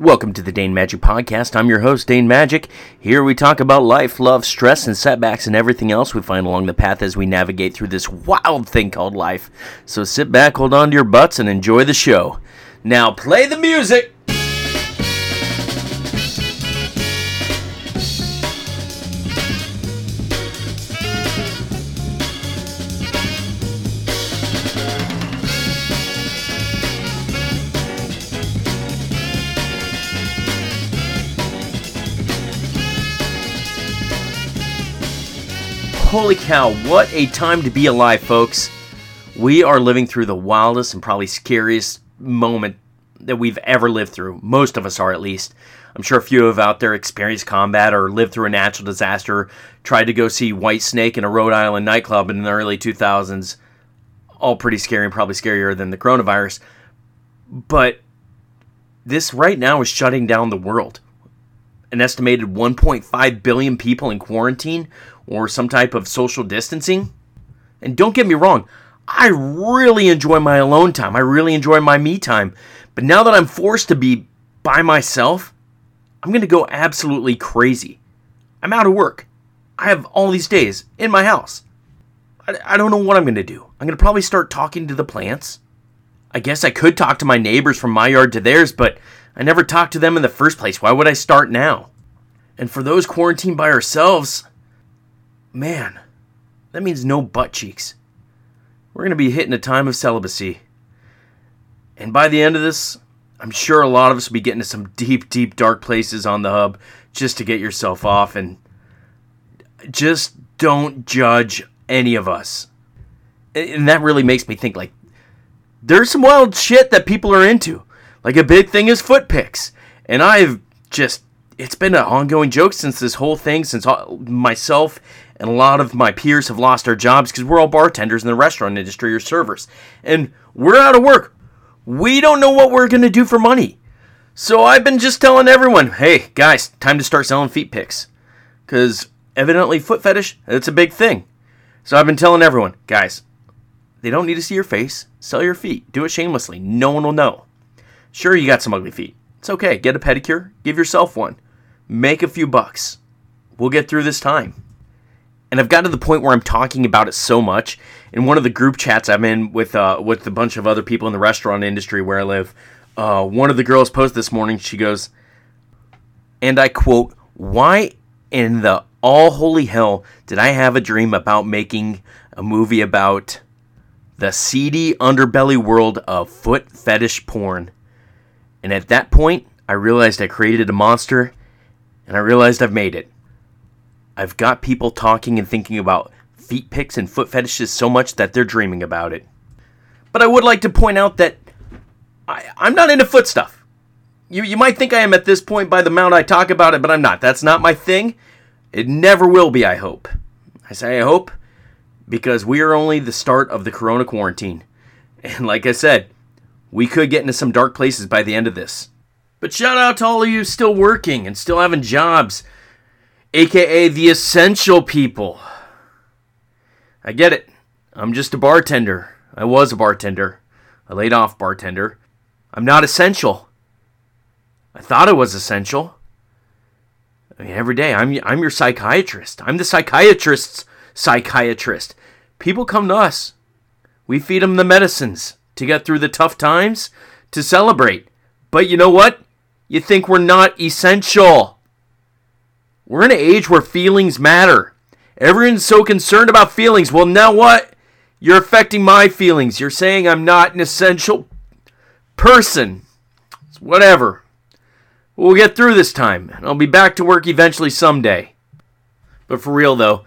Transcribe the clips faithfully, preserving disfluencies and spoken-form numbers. Welcome to the Dane Magic Podcast. I'm your host, Dane Magic. Here we talk about life, love, stress, and setbacks, and everything else we find along the path as we navigate through this wild thing called life. So sit back, hold on to your butts, and enjoy the show. Now play the music! Holy cow, what a time to be alive, folks. We are living through the wildest and probably scariest moment that we've ever lived through. Most of us are, at least. I'm sure a few of you out there experienced combat or lived through a natural disaster, tried to go see White Snake in a Rhode Island nightclub in the early two thousands. All pretty scary and probably scarier than the coronavirus. But this right now is shutting down the world. An estimated one point five billion people in quarantine or some type of social distancing. And don't get me wrong, I really enjoy my alone time. I really enjoy my me time. But now that I'm forced to be by myself, I'm going to go absolutely crazy. I'm out of work. I have all these days in my house. I, I don't know what I'm going to do. I'm going to probably start talking to the plants. I guess I could talk to my neighbors from my yard to theirs, but I never talked to them in the first place. Why would I start now? And for those quarantined by ourselves, man, that means no butt cheeks. We're going to be hitting a time of celibacy. And by the end of this, I'm sure a lot of us will be getting to some deep, deep, dark places on the hub just to get yourself off. And just don't judge any of us. And that really makes me think, like, there's some wild shit that people are into. Like, a big thing is foot pics. And I've just, it's been an ongoing joke since this whole thing, since all, myself and a lot of my peers have lost our jobs because we're all bartenders in the restaurant industry or servers. And we're out of work. We don't know what we're going to do for money. So I've been just telling everyone, hey, guys, time to start selling feet pics. Because evidently foot fetish, it's a big thing. So I've been telling everyone, guys, they don't need to see your face. Sell your feet. Do it shamelessly. No one will know. Sure, you got some ugly feet. It's okay. Get a pedicure. Give yourself one. Make a few bucks. We'll get through this time. And I've gotten to the point where I'm talking about it so much. In one of the group chats I'm in with uh, with a bunch of other people in the restaurant industry where I live, uh, one of the girls posted this morning, she goes, and I quote, "Why in the all holy hell did I have a dream about making a movie about the seedy underbelly world of foot fetish porn?" And at that point, I realized I created a monster, and I realized I've made it. I've got people talking and thinking about feet pics and foot fetishes so much that they're dreaming about it. But I would like to point out that I, I'm not into foot stuff. You, you might think I am at this point by the amount I talk about it, but I'm not. That's not my thing. It never will be, I hope. I say I hope because we are only the start of the Corona quarantine. And like I said, we could get into some dark places by the end of this. But shout out to all of you still working and still having jobs, a k a the essential people. I get it. I'm just a bartender. I was a bartender. A laid off bartender. I'm not essential. I thought I was essential. I mean, every day, I'm, I'm your psychiatrist. I'm the psychiatrist's psychiatrist. People come to us. We feed them the medicines to get through the tough times, to celebrate. But you know what? You think we're not essential. We're in an age where feelings matter. Everyone's so concerned about feelings. Well, now what? You're affecting my feelings. You're saying I'm not an essential person. It's whatever. We'll get through this time. I'll be back to work eventually someday. But for real, though,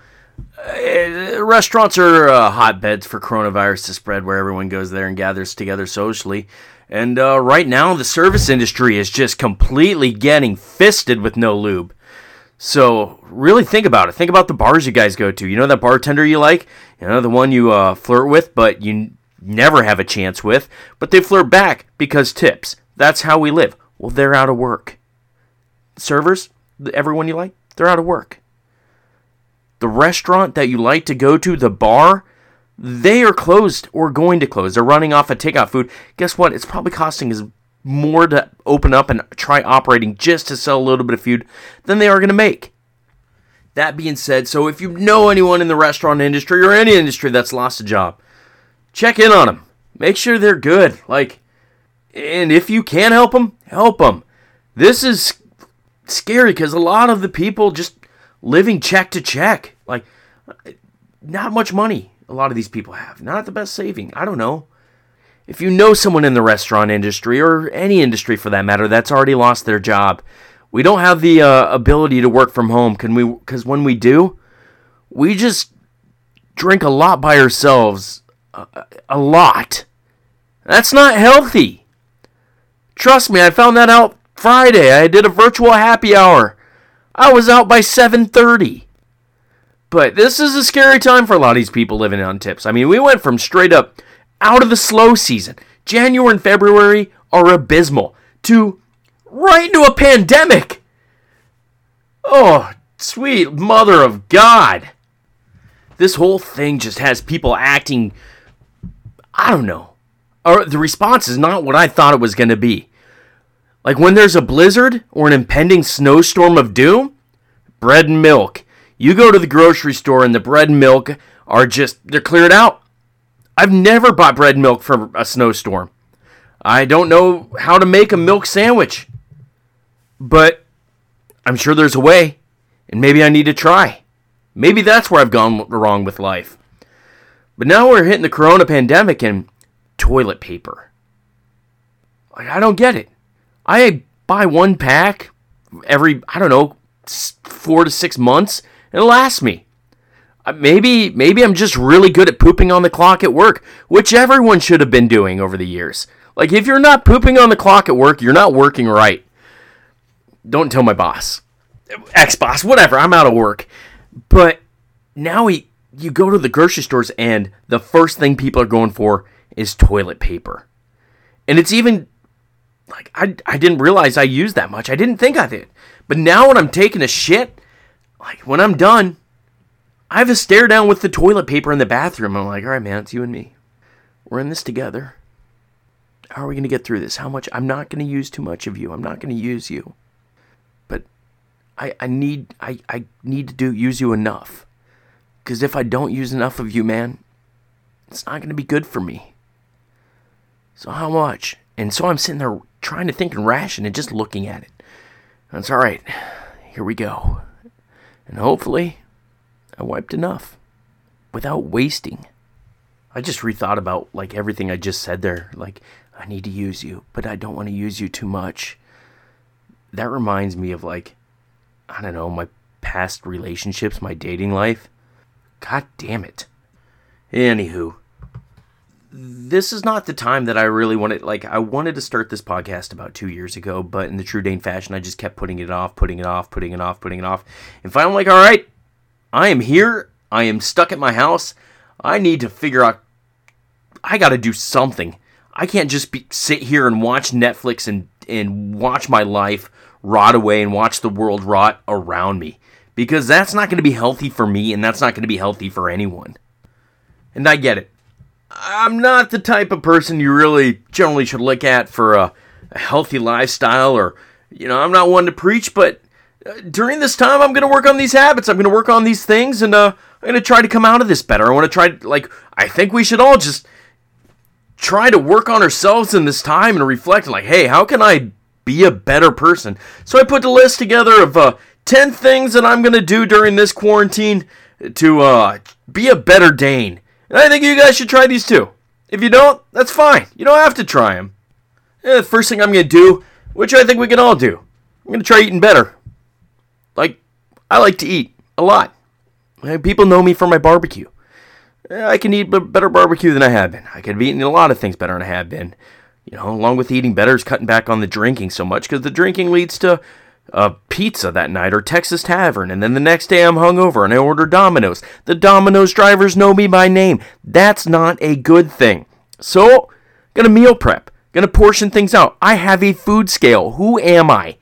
Uh, restaurants are uh, hotbeds for coronavirus to spread, where everyone goes there and gathers together socially. And uh, right now, the service industry is just completely getting fisted with no lube. So really think about it. Think about the bars you guys go to. You know that bartender you like? You know the one you uh, flirt with, but you n- never have a chance with. But they flirt back because tips. That's how we live. Well, they're out of work. Servers, everyone you like, they're out of work. The restaurant that you like to go to, the bar, they are closed or going to close. They're running off of takeout food. Guess what? It's probably costing as more to open up and try operating just to sell a little bit of food than they are going to make. That being said, so if you know anyone in the restaurant industry or any industry that's lost a job, check in on them. Make sure they're good. Like, and if you can help them, help them. This is scary because a lot of the people just living check to check. Like, not much money a lot of these people have. Not the best saving. I don't know. If you know someone in the restaurant industry or any industry for that matter that's already lost their job, we don't have the uh, ability to work from home. Can we? Because when we do, we just drink a lot by ourselves. Uh, a lot. That's not healthy. Trust me, I found that out Friday. I did a virtual happy hour. I was out by seven thirty. But this is a scary time for a lot of these people living on tips. I mean, we went from straight up out of the slow season, January and February are abysmal, to right into a pandemic. Oh, sweet mother of God. This whole thing just has people acting, I don't know, or the response is not what I thought it was going to be. Like when there's a blizzard or an impending snowstorm of doom, bread and milk. You go to the grocery store and the bread and milk are just, they're cleared out. I've never bought bread and milk from a snowstorm. I don't know how to make a milk sandwich. But I'm sure there's a way. And maybe I need to try. Maybe that's where I've gone wrong with life. But now we're hitting the corona pandemic and toilet paper. Like, I don't get it. I buy one pack every, I don't know, four to six months. And it lasts me. Maybe maybe I'm just really good at pooping on the clock at work, which everyone should have been doing over the years. Like, if you're not pooping on the clock at work, you're not working right. Don't tell my boss. Ex-boss, whatever, I'm out of work. But now we, you go to the grocery stores and the first thing people are going for is toilet paper. And it's even, like, I, I didn't realize I used that much. I didn't think I did. But now when I'm taking a shit, like, when I'm done, I have a stare down with the toilet paper in the bathroom. I'm like, all right, man, it's you and me. We're in this together. How are we going to get through this? How much? I'm not going to use too much of you. I'm not going to use you. But I, I need I, I need to do use you enough. Because if I don't use enough of you, man, it's not going to be good for me. So how much? And so I'm sitting there trying to think and ration and just looking at it. And it's all right. Here we go. And hopefully I wiped enough without wasting. I just rethought about like everything I just said there. Like, I need to use you, but I don't want to use you too much. That reminds me of like, I don't know, my past relationships, my dating life. God damn it. Anywho, this is not the time that I really wanted. Like, I wanted to start this podcast about two years ago, but in the true Dane fashion, I just kept putting it off, putting it off, putting it off, putting it off. And finally, I'm like, all right. I am here. I am stuck at my house. I need to figure out, I got to do something. I can't just be, sit here and watch Netflix and, and watch my life rot away and watch the world rot around me. Because that's not going to be healthy for me and that's not going to be healthy for anyone. And I get it. I'm not the type of person you really generally should look at for a, a healthy lifestyle or, you know, I'm not one to preach, but during this time, I'm going to work on these habits. I'm going to work on these things, and uh, I'm going to try to come out of this better. I want to try to, like, I think we should all just try to work on ourselves in this time and reflect, like, hey, how can I be a better person? So I put a list together of uh, ten things that I'm going to do during this quarantine to uh, be a better Dane. And I think you guys should try these too. If you don't, that's fine. You don't have to try them. Yeah, the first thing I'm going to do, which I think we can all do, I'm going to try eating better. Like, I like to eat a lot. People know me for my barbecue. I can eat better barbecue than I have been. I could be eating a lot of things better than I have been. You know, along with eating better is cutting back on the drinking so much because the drinking leads to uh, pizza that night or Texas Tavern. And then the next day I'm hungover and I order Domino's. The Domino's drivers know me by name. That's not a good thing. So, gonna meal prep. Gonna portion things out. I have a food scale. Who am I?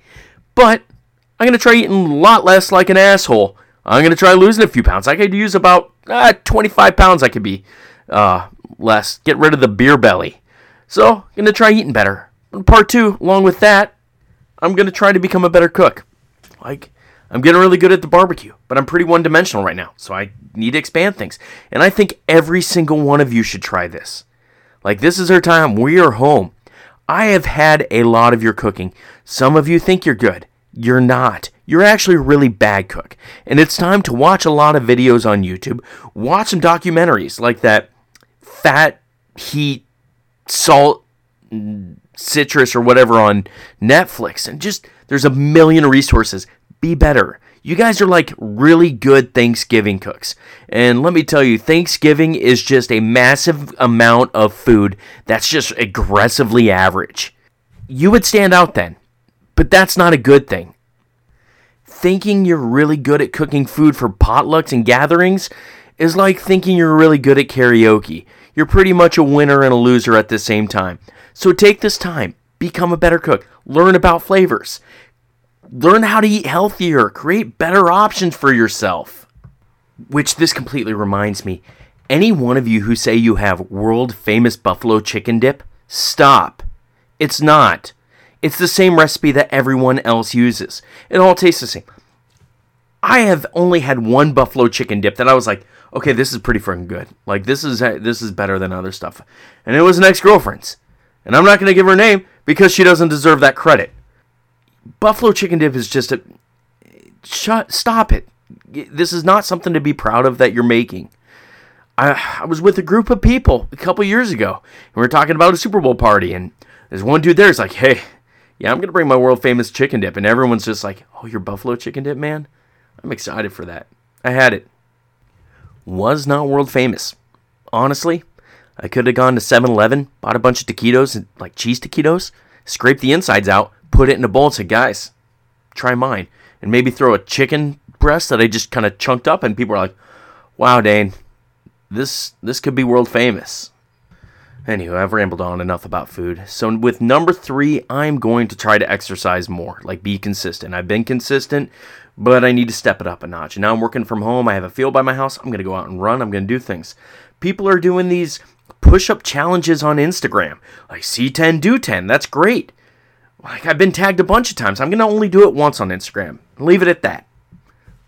But I'm going to try eating a lot less like an asshole. I'm going to try losing a few pounds. I could use about uh, twenty-five pounds I could be uh, less. Get rid of the beer belly. So, I'm going to try eating better. part two, along with that, I'm going to try to become a better cook. Like, I'm getting really good at the barbecue, but I'm pretty one-dimensional right now, so I need to expand things. And I think every single one of you should try this. Like, this is our time. We are home. I have had a lot of your cooking. Some of you think you're good. You're not. You're actually a really bad cook. And it's time to watch a lot of videos on YouTube. Watch some documentaries like that Fat, Heat, Salt, Citrus, or whatever on Netflix. And just, there's a million resources. Be better. You guys are like really good Thanksgiving cooks. And let me tell you, Thanksgiving is just a massive amount of food that's just aggressively average. You would stand out then, but that's not a good thing. Thinking you're really good at cooking food for potlucks and gatherings is like thinking you're really good at karaoke. You're pretty much a winner and a loser at the same time. So take this time, become a better cook, learn about flavors. Learn how to eat healthier. Create better options for yourself. Which this completely reminds me. Any one of you who say you have world-famous buffalo chicken dip, stop. It's not. It's the same recipe that everyone else uses. It all tastes the same. I have only had one buffalo chicken dip that I was like, okay, this is pretty freaking good. Like, this is this is better than other stuff. And it was an ex-girlfriend's. And I'm not going to give her name because she doesn't deserve that credit. Buffalo chicken dip is just a... Shut, stop it. This is not something to be proud of that you're making. I, I was with a group of people a couple years ago, and we were talking about a Super Bowl party, and there's one dude there who's like, hey, yeah, I'm going to bring my world-famous chicken dip, and everyone's just like, oh, your buffalo chicken dip, man? I'm excited for that. I had it. Was not world-famous. Honestly, I could have gone to seven eleven, bought a bunch of taquitos, and like cheese taquitos, scraped the insides out, put it in a bowl and said, guys, try mine. And maybe throw a chicken breast that I just kind of chunked up, and people are like, wow, Dane, this this could be world famous. Anywho, I've rambled on enough about food. So with number three, I'm going to try to exercise more, like be consistent. I've been consistent, but I need to step it up a notch. And now I'm working from home. I have a field by my house. I'm going to go out and run. I'm going to do things. People are doing these push-up challenges on Instagram. Like, see ten, do ten. That's great. Like, I've been tagged a bunch of times. I'm going to only do it once on Instagram. Leave it at that.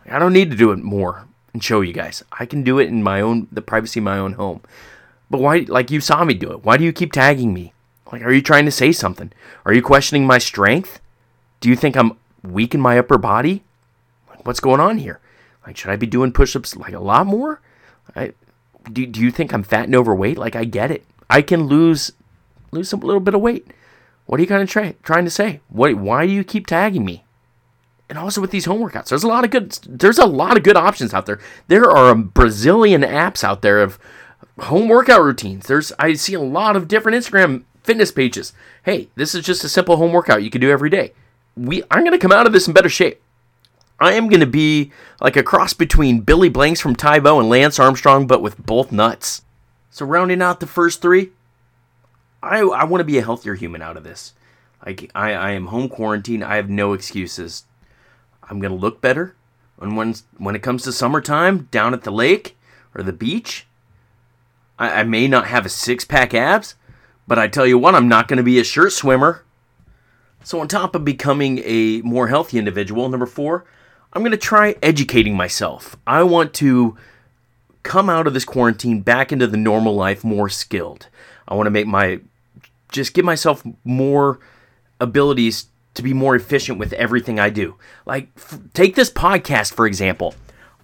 I don't need to do it more and show you guys. I can do it in my own, the privacy of my own home. But why, like, you saw me do it. Why do you keep tagging me? Like, are you trying to say something? Are you questioning my strength? Do you think I'm weak in my upper body? Like, what's going on here? Like, should I be doing push-ups, like, a lot more? I, do, do you think I'm fat and overweight? Like, I get it. I can lose, lose some little bit of weight. What are you kind of try, trying to say? What, why do you keep tagging me? And also with these home workouts, there's a lot of good. There's a lot of good options out there. There are Brazilian apps out there of home workout routines. There's I see a lot of different Instagram fitness pages. Hey, this is just a simple home workout you can do every day. We I'm gonna come out of this in better shape. I am gonna be like a cross between Billy Blanks from Tyvo and Lance Armstrong, but with both nuts. So rounding out the first three. I, I want to be a healthier human out of this. Like I, I am home quarantined. I have no excuses. I'm going to look better. And when, when it comes to summertime, down at the lake or the beach, I, I may not have a six-pack abs, but I tell you what, I'm not going to be a shirt swimmer. So on top of becoming a more healthy individual, number four, I'm going to try educating myself. I want to come out of this quarantine back into the normal life more skilled. I want to make my... just give myself more abilities to be more efficient with everything I do. Like, f- take this podcast, for example.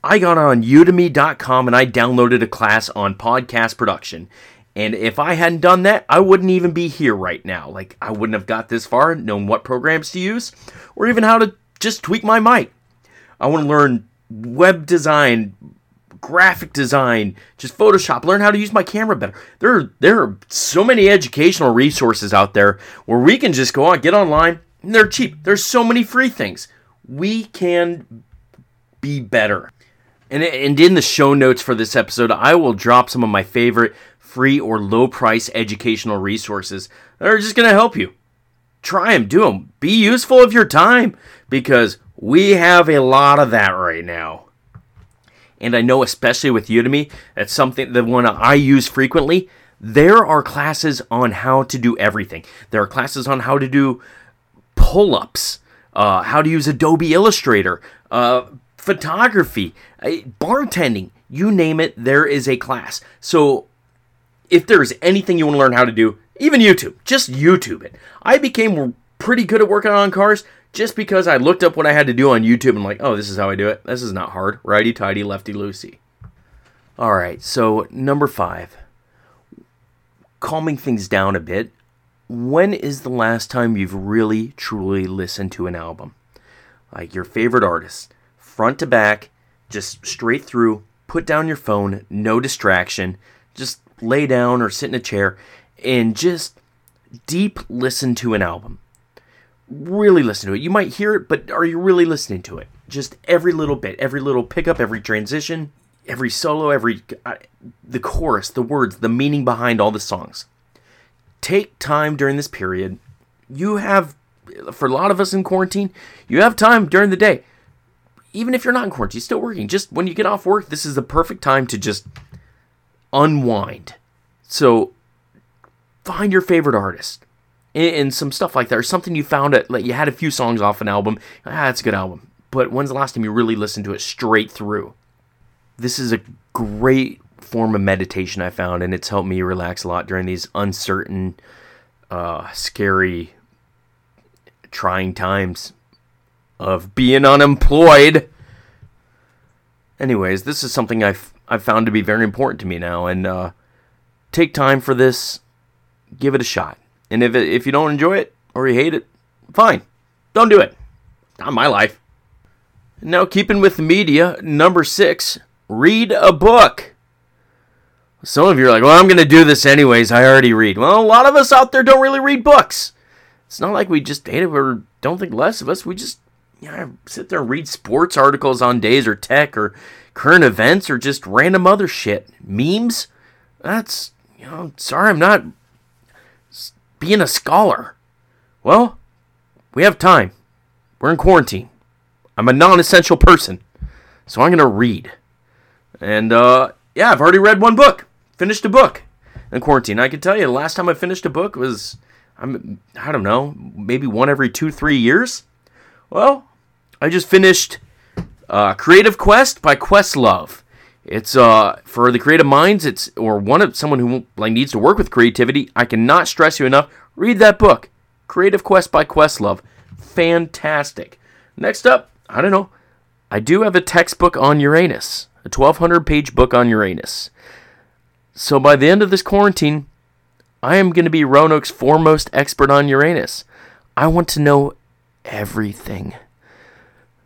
I got on udemy dot com and I downloaded a class on podcast production. And if I hadn't done that, I wouldn't even be here right now. Like, I wouldn't have got this far, known what programs to use, or even how to just tweak my mic. I want to learn web design, graphic design, just Photoshop, learn how to use my camera better. There are, there are so many educational resources out there where we can just go on, get online, and they're cheap. There's so many free things. We can be better. And, and in the show notes for this episode, I will drop some of my favorite free or low-price educational resources that are just going to help you. Try them, do them. Be useful of your time because we have a lot of that right now. And I know, especially with Udemy, that's something, the one I use frequently, There are classes on how to do everything. There are classes on how to do pull-ups, uh, how to use Adobe Illustrator, uh, photography, uh, bartending, you name it, there is a class. So if there's anything you want to learn how to do, even YouTube, just YouTube it. I became pretty good at working on cars just because I looked up what I had to do on YouTube and like, oh, this is how I do it. This is not hard. Righty-tighty, lefty-loosey. All right, so number five. Calming things down a bit. When is the last time you've really, truly listened to an album? Like your favorite artist, front to back, just straight through, put down your phone, no distraction, just lay down or sit in a chair and just deep listen to an album. Really listen to it. You might hear it, but are you really listening to it? Just every little bit, every little pickup, every transition, every solo, every uh, the chorus, the words, the meaning behind all the songs. Take time during this period. You have, for a lot of us in quarantine, you have time during the day. Even if you're not in quarantine, still working. Just when you get off work, this is the perfect time to just unwind. So find your favorite artist and, and some stuff like that, or something you found that like, you had a few songs off an album. Ah, it's a good album. But when's the last time you really listened to it straight through? This is a great form of meditation I found, and it's helped me relax a lot during these uncertain, uh, scary, trying times of being unemployed. Anyways, this is something I've, I've found to be very important to me now, and uh, take time for this. Give it a shot. And if, it, if you don't enjoy it or you hate it, fine. Don't do it. Not my life. Now, keeping with the media, number six. Read a book. Some of you are like, well, I'm going to do this anyways. I already read. Well, a lot of us out there don't really read books. It's not like we just hate it or don't think less of us. We just you know, sit there and read sports articles on days or tech or current events or just random other shit. Memes? That's, you know, sorry I'm not being a scholar. Well, we have time. We're in quarantine. I'm a non-essential person. So I'm going to read. And, uh, yeah, I've already read one book, finished a book in quarantine. I can tell you the last time I finished a book was, I'm, I don't know, maybe one every two, three years. Well, I just finished uh, Creative Quest by Questlove. It's, uh, for the creative minds, it's, or one of someone who like needs to work with creativity. I cannot stress you enough. Read that book, Creative Quest by Questlove. Fantastic. Next up, I don't know, I do have a textbook on Uranus. A twelve hundred page book on Uranus. So by the end of this quarantine, I am going to be Roanoke's foremost expert on Uranus. I want to know everything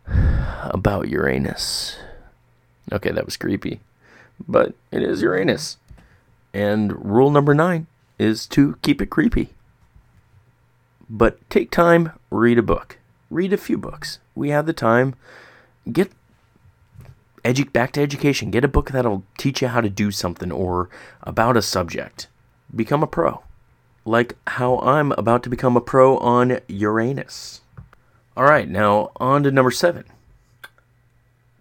about Uranus. Okay, that was creepy. But it is Uranus. And rule number nine is to keep it creepy. But take time, read a book. Read a few books. We have the time. Get Edu- back to education. Get a book that'll teach you how to do something or about a subject. Become a pro. Like how I'm about to become a pro on Uranus. All right, now on to number seven.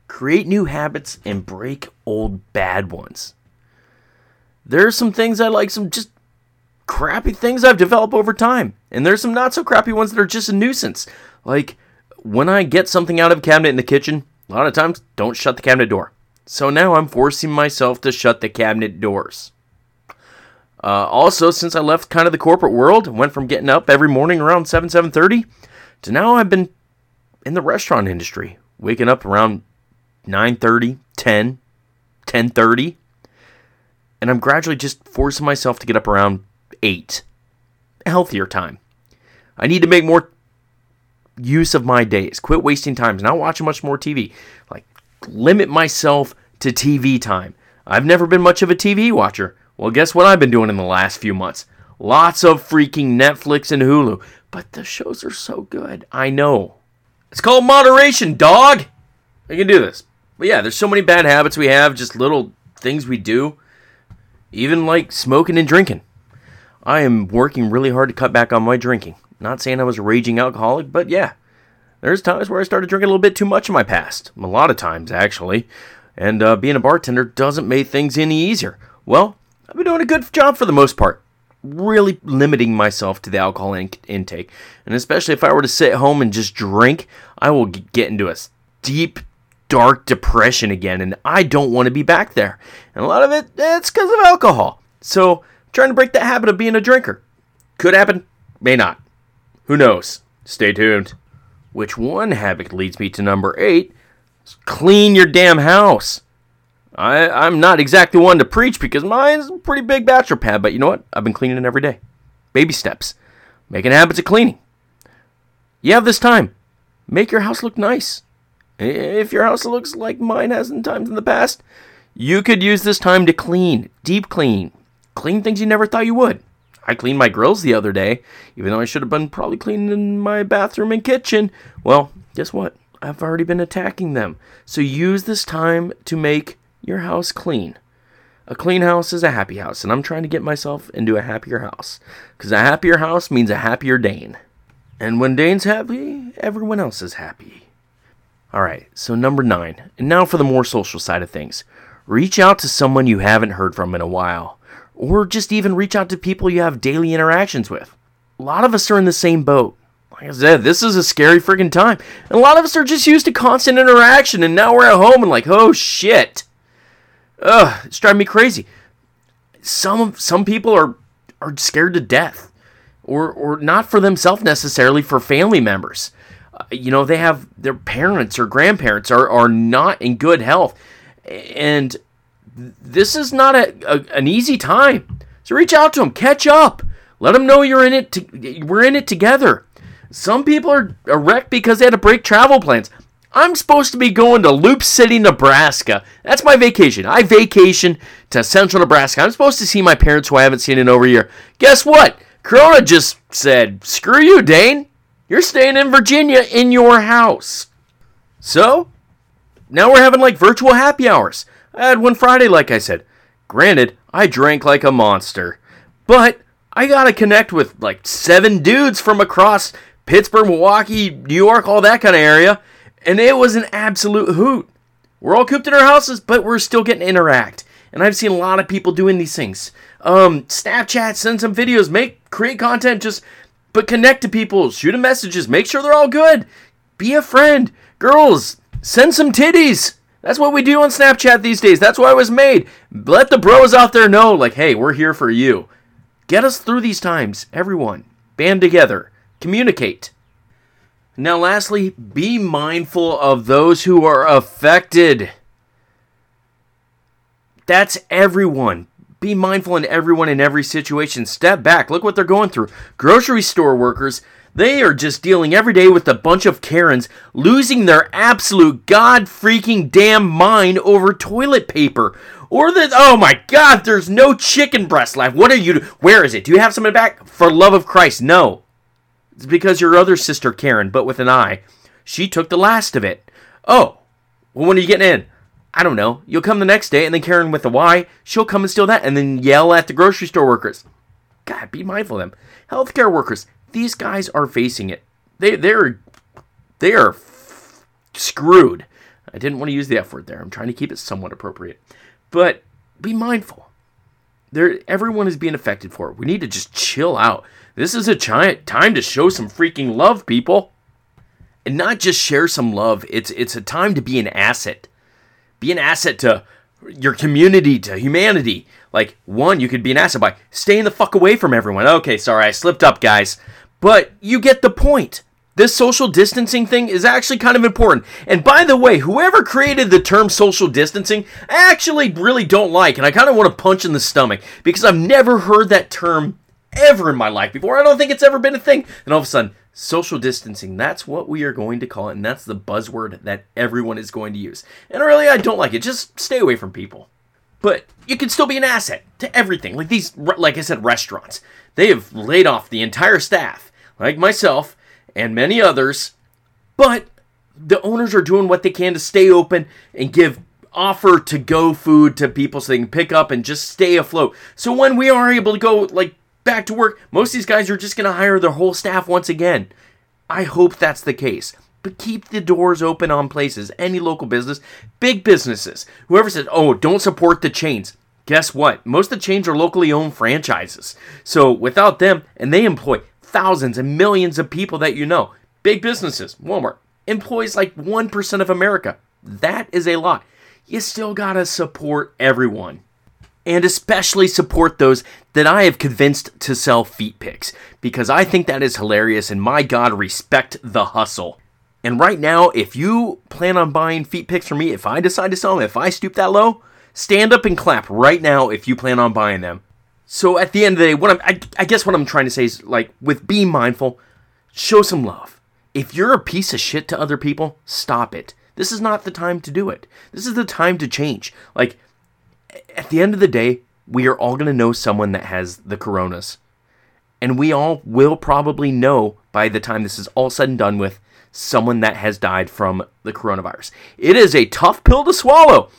Create new habits and break old bad ones. There are some things I like, some just crappy things I've developed over time. And there's some not so crappy ones that are just a nuisance. Like when I get something out of a cabinet in the kitchen, a lot of times, don't shut the cabinet door. So now I'm forcing myself to shut the cabinet doors. Uh, also, since I left kind of the corporate world, went from getting up every morning around seven, seven thirty, to now I've been in the restaurant industry, waking up around nine thirty, ten, ten thirty, and I'm gradually just forcing myself to get up around eight. A healthier time. I need to make more use of my days. Quit wasting time. Not watching much more T V. Like, limit myself to T V time. I've never been much of a T V watcher. Well, guess what I've been doing in the last few months? Lots of freaking Netflix and Hulu. But the shows are so good. I know. It's called moderation, dog. I can do this. But yeah, there's so many bad habits we have. Just little things we do. Even like smoking and drinking. I am working really hard to cut back on my drinking. Not saying I was a raging alcoholic, but yeah. There's times where I started drinking a little bit too much in my past. A lot of times, actually. And uh, being a bartender doesn't make things any easier. Well, I've been doing a good job for the most part, really limiting myself to the alcohol in- intake. And especially if I were to sit home and just drink, I will get into a deep, dark depression again, and I don't want to be back there. And a lot of it, it's because of alcohol. So, I'm trying to break that habit of being a drinker. Could happen, may not. Who knows? Stay tuned. Which one habit leads me to number eight, is clean your damn house. I, I'm not exactly one to preach because mine's a pretty big bachelor pad, but you know what? I've been cleaning it every day. Baby steps. Making habits of cleaning. You have this time. Make your house look nice. If your house looks like mine has in times in the past, you could use this time to clean. Deep clean. Clean things you never thought you would. I cleaned my grills the other day, even though I should have been probably cleaning my bathroom and kitchen. Well, guess what? I've already been attacking them. So use this time to make your house clean. A clean house is a happy house, and I'm trying to get myself into a happier house. Because a happier house means a happier Dane. And when Dane's happy, everyone else is happy. Alright, so number nine. And now for the more social side of things. Reach out to someone you haven't heard from in a while. Or just even reach out to people you have daily interactions with. A lot of us are in the same boat. Like I said, this is a scary freaking time. And a lot of us are just used to constant interaction, and now we're at home and like, oh shit. Ugh, it's driving me crazy. Some some people are, are scared to death. Or or not for themselves necessarily, for family members. Uh, you know, they have their parents or grandparents are, are not in good health. And this is not a, a an easy time. So reach out to them. Catch up. Let them know you're in it. To, we're in it together. Some people are wrecked because they had to break travel plans. I'm supposed to be going to Loop City, Nebraska. That's my vacation. I vacation to central Nebraska. I'm supposed to see my parents who I haven't seen in over a year. Guess what? Corona just said, screw you, Dane. You're staying in Virginia in your house. So, now we're having like virtual happy hours. I had one Friday, like I said. Granted, I drank like a monster. But I got to connect with like seven dudes from across Pittsburgh, Milwaukee, New York, all that kind of area. And it was an absolute hoot. We're all cooped in our houses, but we're still getting to interact. And I've seen a lot of people doing these things. Um, Snapchat, send some videos, make, create content, just, but connect to people, shoot them messages, make sure they're all good. Be a friend. Girls, send some titties. That's what we do on Snapchat these days. That's why it was made. Let the bros out there know, like, hey, we're here for you. Get us through these times, everyone. Band together. Communicate. Now, lastly, be mindful of those who are affected. That's everyone. Be mindful in everyone in every situation. Step back. Look what they're going through. Grocery store workers, they are just dealing every day with a bunch of Karens, losing their absolute god-freaking-damn mind over toilet paper. Or the, oh my god, there's no chicken breast left. What are you, where is it? Do you have some in the back? For love of Christ, no. It's because your other sister, Karen, but with an I, she took the last of it. Oh, well, when are you getting in? I don't know. You'll come the next day, and then Karen with a Y, she'll come and steal that, and then yell at the grocery store workers. God, be mindful of them. Healthcare workers, these guys are facing it. They, they're they are f- screwed. I didn't want to use the F word there. I'm trying to keep it somewhat appropriate. But be mindful. There, everyone is being affected for it. We need to just chill out. This is a giant time to show some freaking love, people. And not just share some love. It's it's a time to be an asset. Be an asset to your community, to humanity. Like, one, you could be an asset by staying the fuck away from everyone. Okay, sorry, I slipped up, guys. But you get the point. This social distancing thing is actually kind of important. And by the way, whoever created the term social distancing, I actually really don't like. And I kind of want to punch in the stomach because I've never heard that term ever in my life before. I don't think it's ever been a thing. And all of a sudden, social distancing, that's what we are going to call it. And that's the buzzword that everyone is going to use. And really, I don't like it. Just stay away from people. But you can still be an asset to everything. Like these, like I said, restaurants. They have laid off the entire staff, like myself, and many others, but the owners are doing what they can to stay open and give offer to go food to people so they can pick up and just stay afloat. So when we are able to go like back to work, most of these guys are just going to hire their whole staff once again. I hope that's the case. But keep the doors open on places, any local business, big businesses. Whoever says, oh, don't support the chains. guess what? Most of the chains are locally owned franchises. So without them, and they employ thousands and millions of people that you know. Big businesses, Walmart, employs like one percent of America. That is a lot. You still gotta support everyone. And especially support those that I have convinced to sell feet pics, because I think that is hilarious, and my God, respect the hustle. And right now, if you plan on buying feet pics from me, if I decide to sell them, if I stoop that low, stand up and clap right now if you plan on buying them. So at the end of the day, what I'm, I, I guess what I'm trying to say is, like, with being mindful, show some love. If you're a piece of shit to other people, stop it. This is not the time to do it. This is the time to change. Like, at the end of the day, we are all going to know someone that has the coronas. And we all will probably know, by the time this is all said and done with, someone that has died from the coronavirus. It is a tough pill to swallow.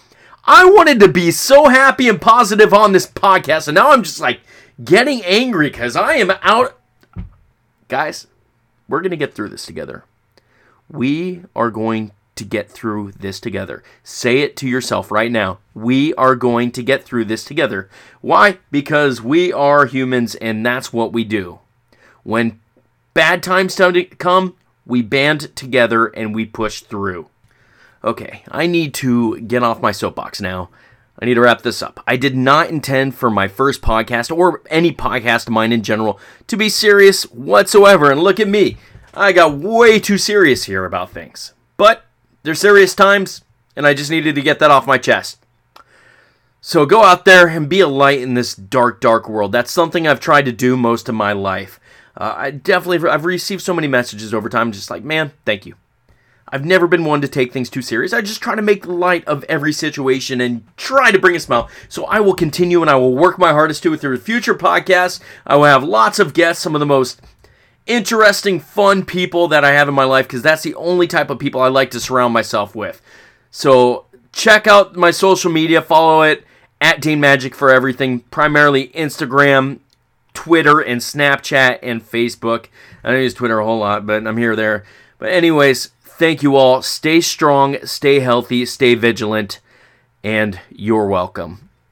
I wanted to be so happy and positive on this podcast, and now I'm just, like, getting angry because I am out. Guys, we're going to get through this together. We are going to get through this together. Say it to yourself right now. We are going to get through this together. Why? Because we are humans, and that's what we do. When bad times come, we band together and we push through. Okay, I need to get off my soapbox now. I need to wrap this up. I did not intend for my first podcast, or any podcast of mine in general, to be serious whatsoever. And look at me. I got way too serious here about things. But they're serious times, and I just needed to get that off my chest. So go out there and be a light in this dark, dark world. That's something I've tried to do most of my life. Uh, I definitely, I've received so many messages over time, just like, man, thank you. I've never been one to take things too serious. I just try to make light of every situation and try to bring a smile. So I will continue, and I will work my hardest to it through future podcasts. I will have lots of guests, some of the most interesting, fun people that I have in my life, because that's the only type of people I like to surround myself with. So check out my social media. Follow it at Dane Magic for everything, primarily Instagram, Twitter, and Snapchat, and Facebook. I don't use Twitter a whole lot, but I'm here there. But anyways, thank you all. Stay strong, stay healthy, stay vigilant, and you're welcome.